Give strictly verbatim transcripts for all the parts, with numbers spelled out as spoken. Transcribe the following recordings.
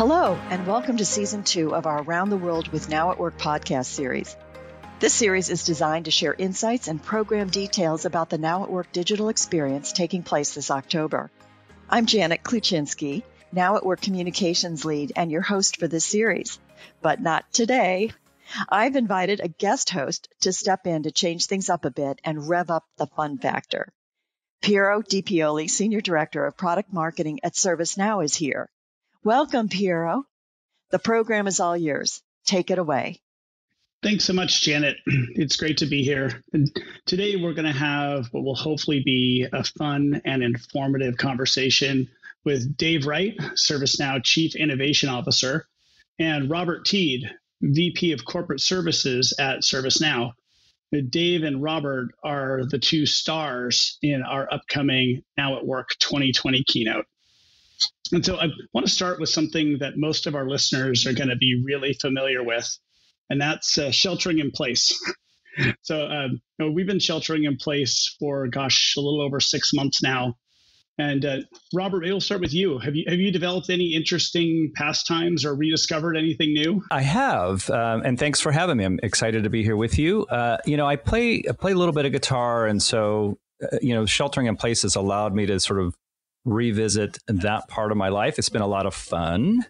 Hello, and welcome to Season two of our Around the World with Now at Work podcast series. This series is designed to share insights and program details about the Now at Work digital experience taking place this October. I'm Janet Kluczynski, Now at Work Communications Lead and your host for this series. But not today. I've invited a guest host to step in to change things up a bit and rev up the fun factor. Piero DiPioli, Senior Director of Product Marketing at ServiceNow, is here. Welcome, Piero. The program is all yours. Take it away. Thanks so much, Janet. It's great to be here. And today we're going to have what will hopefully be a fun and informative conversation with Dave Wright, ServiceNow Chief Innovation Officer, and Robert Teed, V P of Corporate Services at ServiceNow. Dave and Robert are the two stars in our upcoming Now at Work twenty twenty keynote. And so I want to start with something that most of our listeners are going to be really familiar with, and that's uh, sheltering in place. So um, you know, we've been sheltering in place for, gosh, a little over six months now. And uh, Robert, we'll start with you. Have you have you developed any interesting pastimes or rediscovered anything new? I have, um, and thanks for having me. I'm excited to be here with you. Uh, you know, I play I play a little bit of guitar, and so uh, you know, sheltering in place has allowed me to sort of revisit that part of my life. It's been a lot of fun.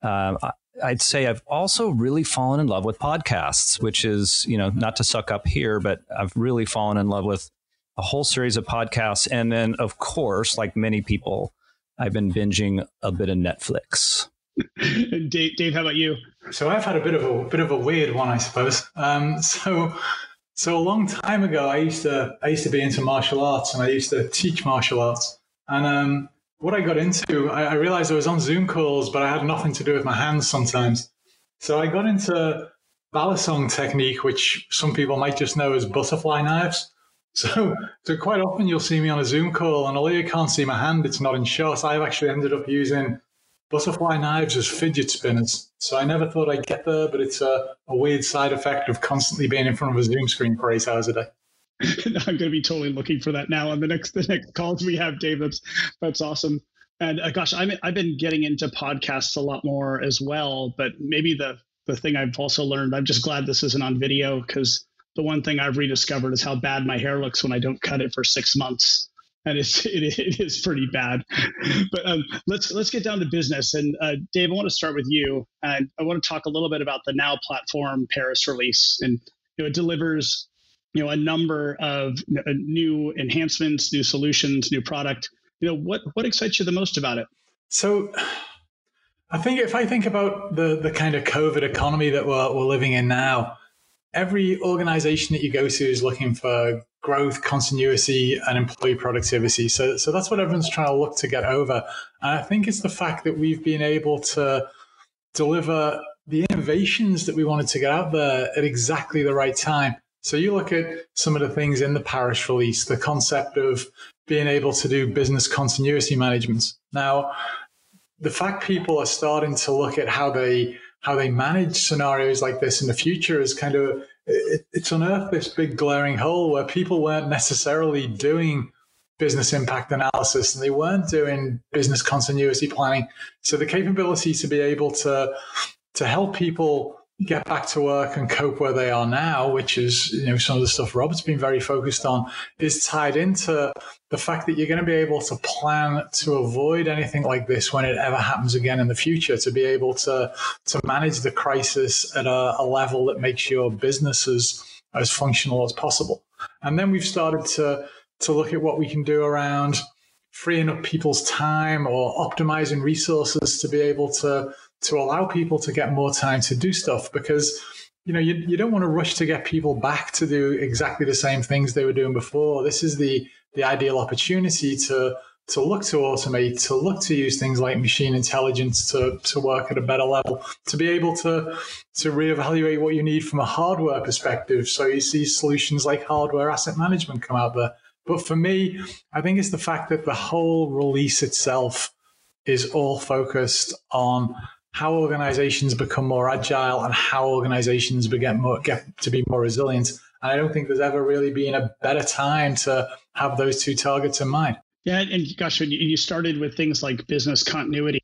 Um, I, I'd say I've also really fallen in love with podcasts, which is, you know, not to suck up here, but I've really fallen in love with a whole series of podcasts. And then, of course, like many people, I've been binging a bit of Netflix. Dave, Dave, how about you? So I've had a bit of a bit of a weird one, I suppose. Um, so so a long time ago, I used to I used to be into martial arts, and I used to teach martial arts. And um, what I got into, I, I realized I was on Zoom calls, but I had nothing to do with my hands sometimes. So I got into balisong technique, which some people might just know as butterfly knives. So, so quite often you'll see me on a Zoom call, and although you can't see my hand, it's not in shot. I've actually ended up using butterfly knives as fidget spinners. So I never thought I'd get there, but it's a, a weird side effect of constantly being in front of a Zoom screen for eight hours a day. I'm going to be totally looking for that now on the next the next calls we have, Dave. That's that's awesome. And uh, gosh, I'm, I've been getting into podcasts a lot more as well. But maybe the the thing I've also learned, I'm just glad this isn't on video, because the one thing I've rediscovered is how bad my hair looks when I don't cut it for six months, and it's it, it is pretty bad. But um, let's let's get down to business. And uh, Dave, I want to start with you, and I want to talk a little bit about the Now Platform Paris release, and you know, it delivers, you know, a number of new enhancements, new solutions, new product. You know, what, what excites you the most about it? So I think if I think about the, the kind of COVID economy that we're, we're living in now, every organization that you go to is looking for growth, continuity, and employee productivity. So, so that's what everyone's trying to look to get over. And I think it's the fact that we've been able to deliver the innovations that we wanted to get out there at exactly the right time. So you look at some of the things in the Paris release, the concept of being able to do business continuity management. Now, the fact people are starting to look at how they how they manage scenarios like this in the future is kind of, it, it's unearthed this big glaring hole where people weren't necessarily doing business impact analysis and they weren't doing business continuity planning. So the capability to be able to, to help people get back to work and cope where they are now, which is, you know, some of the stuff Robert's been very focused on, is tied into the fact that you're going to be able to plan to avoid anything like this when it ever happens again in the future, to be able to to manage the crisis at a, a level that makes your business as, as functional as possible. And then we've started to to look at what we can do around freeing up people's time or optimizing resources to be able to to allow people to get more time to do stuff, because, you know, you, you don't want to rush to get people back to do exactly the same things they were doing before. This is the the ideal opportunity to to look to automate, to look to use things like machine intelligence to to work at a better level, to be able to to reevaluate what you need from a hardware perspective. So you see solutions like hardware asset management come out there. But for me, I think it's the fact that the whole release itself is all focused on how organizations become more agile and how organizations get, more, get to be more resilient. And I don't think there's ever really been a better time to have those two targets in mind. Yeah, and gosh, you started with things like business continuity.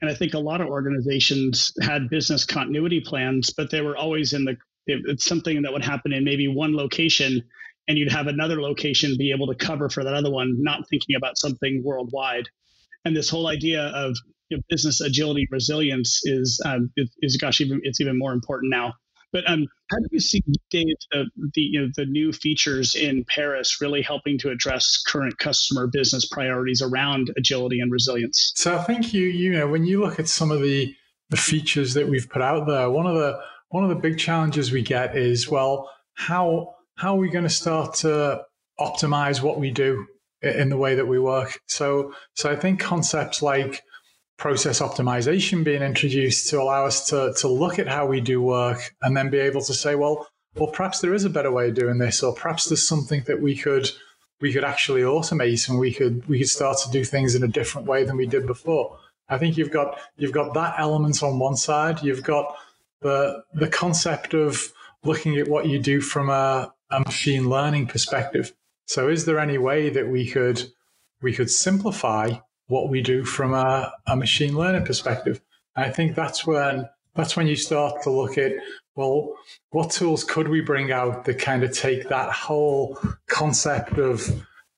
And I think a lot of organizations had business continuity plans, but they were always in the, it's something that would happen in maybe one location, and you'd have another location be able to cover for that other one, not thinking about something worldwide. And this whole idea of you know, business agility, resilience is, um, is, is gosh, even, it's even more important now. But um, how do you see, Dave, the, the, you know, the new features in Paris really helping to address current customer business priorities around agility and resilience? So I think you you know when you look at some of the the features that we've put out there, one of the one of the big challenges we get is, well, how how are we going to start to optimize what we do in the way that we work? So so I think concepts like process optimization being introduced to allow us to, to look at how we do work and then be able to say, well, well, perhaps there is a better way of doing this, or perhaps there's something that we could we could actually automate, and we could we could start to do things in a different way than we did before. I think you've got you've got that element on one side. You've got the the concept of looking at what you do from a, a machine learning perspective. So is there any way that we could we could simplify what we do from a, a machine learning perspective? I think that's when that's when you start to look at, well, what tools could we bring out that kind of take that whole concept of,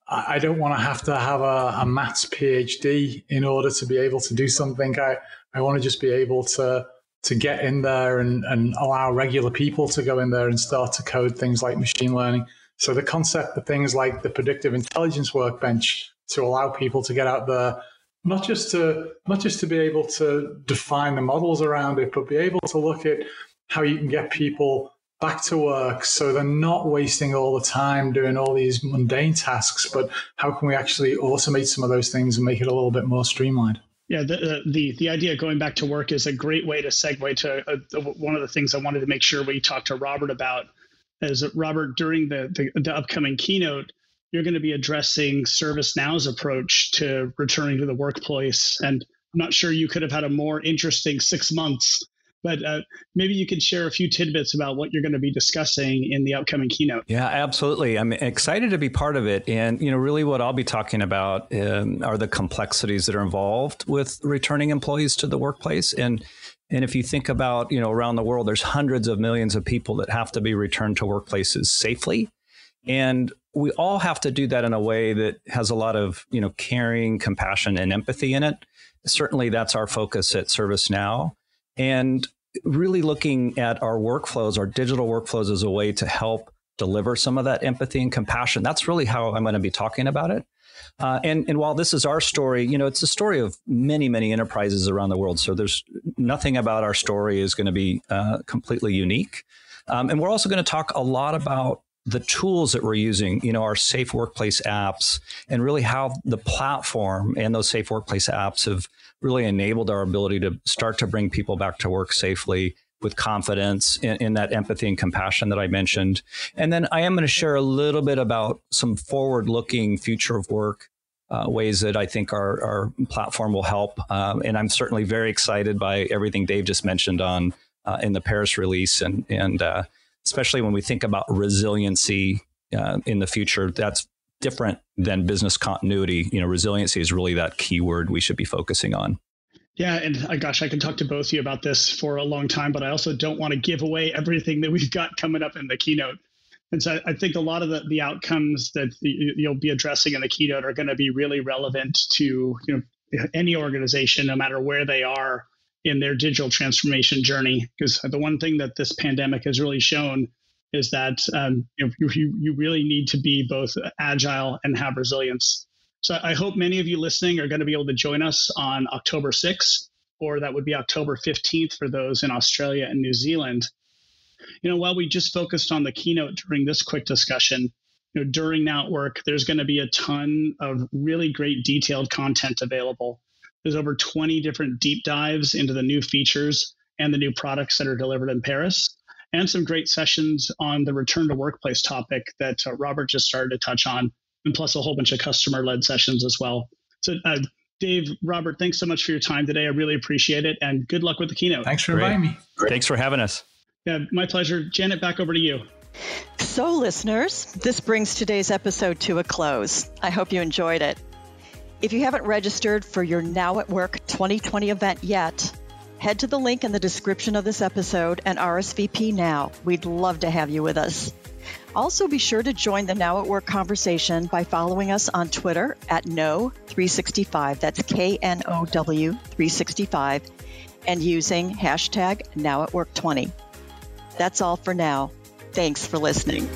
I don't want to have to have a, a maths PhD in order to be able to do something. I, I want to just be able to to get in there and, and allow regular people to go in there and start to code things like machine learning. So the concept of things like the predictive intelligence workbench, to allow people to get out there, not just to not just to be able to define the models around it, but be able to look at how you can get people back to work so they're not wasting all the time doing all these mundane tasks, but how can we actually automate some of those things and make it a little bit more streamlined? Yeah, the the, the idea of going back to work is a great way to segue to a, a, one of the things I wanted to make sure we talked to Robert about. Is that, Robert, during the, the, the upcoming keynote, you're going to be addressing ServiceNow's approach to returning to the workplace. And I'm not sure you could have had a more interesting six months, but uh, maybe you could share a few tidbits about what you're going to be discussing in the upcoming keynote. Yeah, absolutely. I'm excited to be part of it. And, you know, really what I'll be talking about um, are the complexities that are involved with returning employees to the workplace. And And if you think about, you know, around the world, there's hundreds of millions of people that have to be returned to workplaces safely. And we all have to do that in a way that has a lot of, you know, caring, compassion, and empathy in it. Certainly, that's our focus at ServiceNow. And really looking at our workflows, our digital workflows, as a way to help deliver some of that empathy and compassion. That's really how I'm going to be talking about it. Uh, and, and while this is our story, you know, it's a story of many, many enterprises around the world. So there's nothing about our story is going to be uh, completely unique. Um, and we're also going to talk a lot about the tools that we're using, you know, our Safe Workplace apps, and really how the platform and those Safe Workplace apps have really enabled our ability to start to bring people back to work safely with confidence in, in that empathy and compassion that I mentioned. And then I am going to share a little bit about some forward-looking future of work uh, ways that I think our, our platform will help. Um, and I'm certainly very excited by everything Dave just mentioned on uh, in the Paris release, and, and uh, especially when we think about resiliency uh, in the future. That's different than business continuity. You know, resiliency is really that key word we should be focusing on. Yeah, and uh, gosh, I can talk to both of you about this for a long time, but I also don't want to give away everything that we've got coming up in the keynote. And so I, I think a lot of the, the outcomes that the, you'll be addressing in the keynote are going to be really relevant to, you know, any organization, no matter where they are in their digital transformation journey. Because the one thing that this pandemic has really shown is that um, you, you, you really need to be both agile and have resilience. So I hope many of you listening are going to be able to join us on October sixth, or that would be October fifteenth for those in Australia and New Zealand. You know, while we just focused on the keynote during this quick discussion, you know, during Now at Work, there's going to be a ton of really great detailed content available. There's over twenty different deep dives into the new features and the new products that are delivered in Paris, and some great sessions on the return to workplace topic that uh, Robert just started to touch on, and plus a whole bunch of customer-led sessions as well. So uh, Dave, Robert, thanks so much for your time today. I really appreciate it, and good luck with the keynote. Thanks for inviting me. Great. Thanks for having us. Yeah, my pleasure. Janet, back over to you. So listeners, this brings today's episode to a close. I hope you enjoyed it. If you haven't registered for your Now at Work twenty twenty event yet, head to the link in the description of this episode and R S V P now. We'd love to have you with us. Also, be sure to join the Now at Work conversation by following us on Twitter at Know three sixty-five, that's K N O W three sixty-five, and using hashtag Now at Work twenty. That's all for now. Thanks for listening.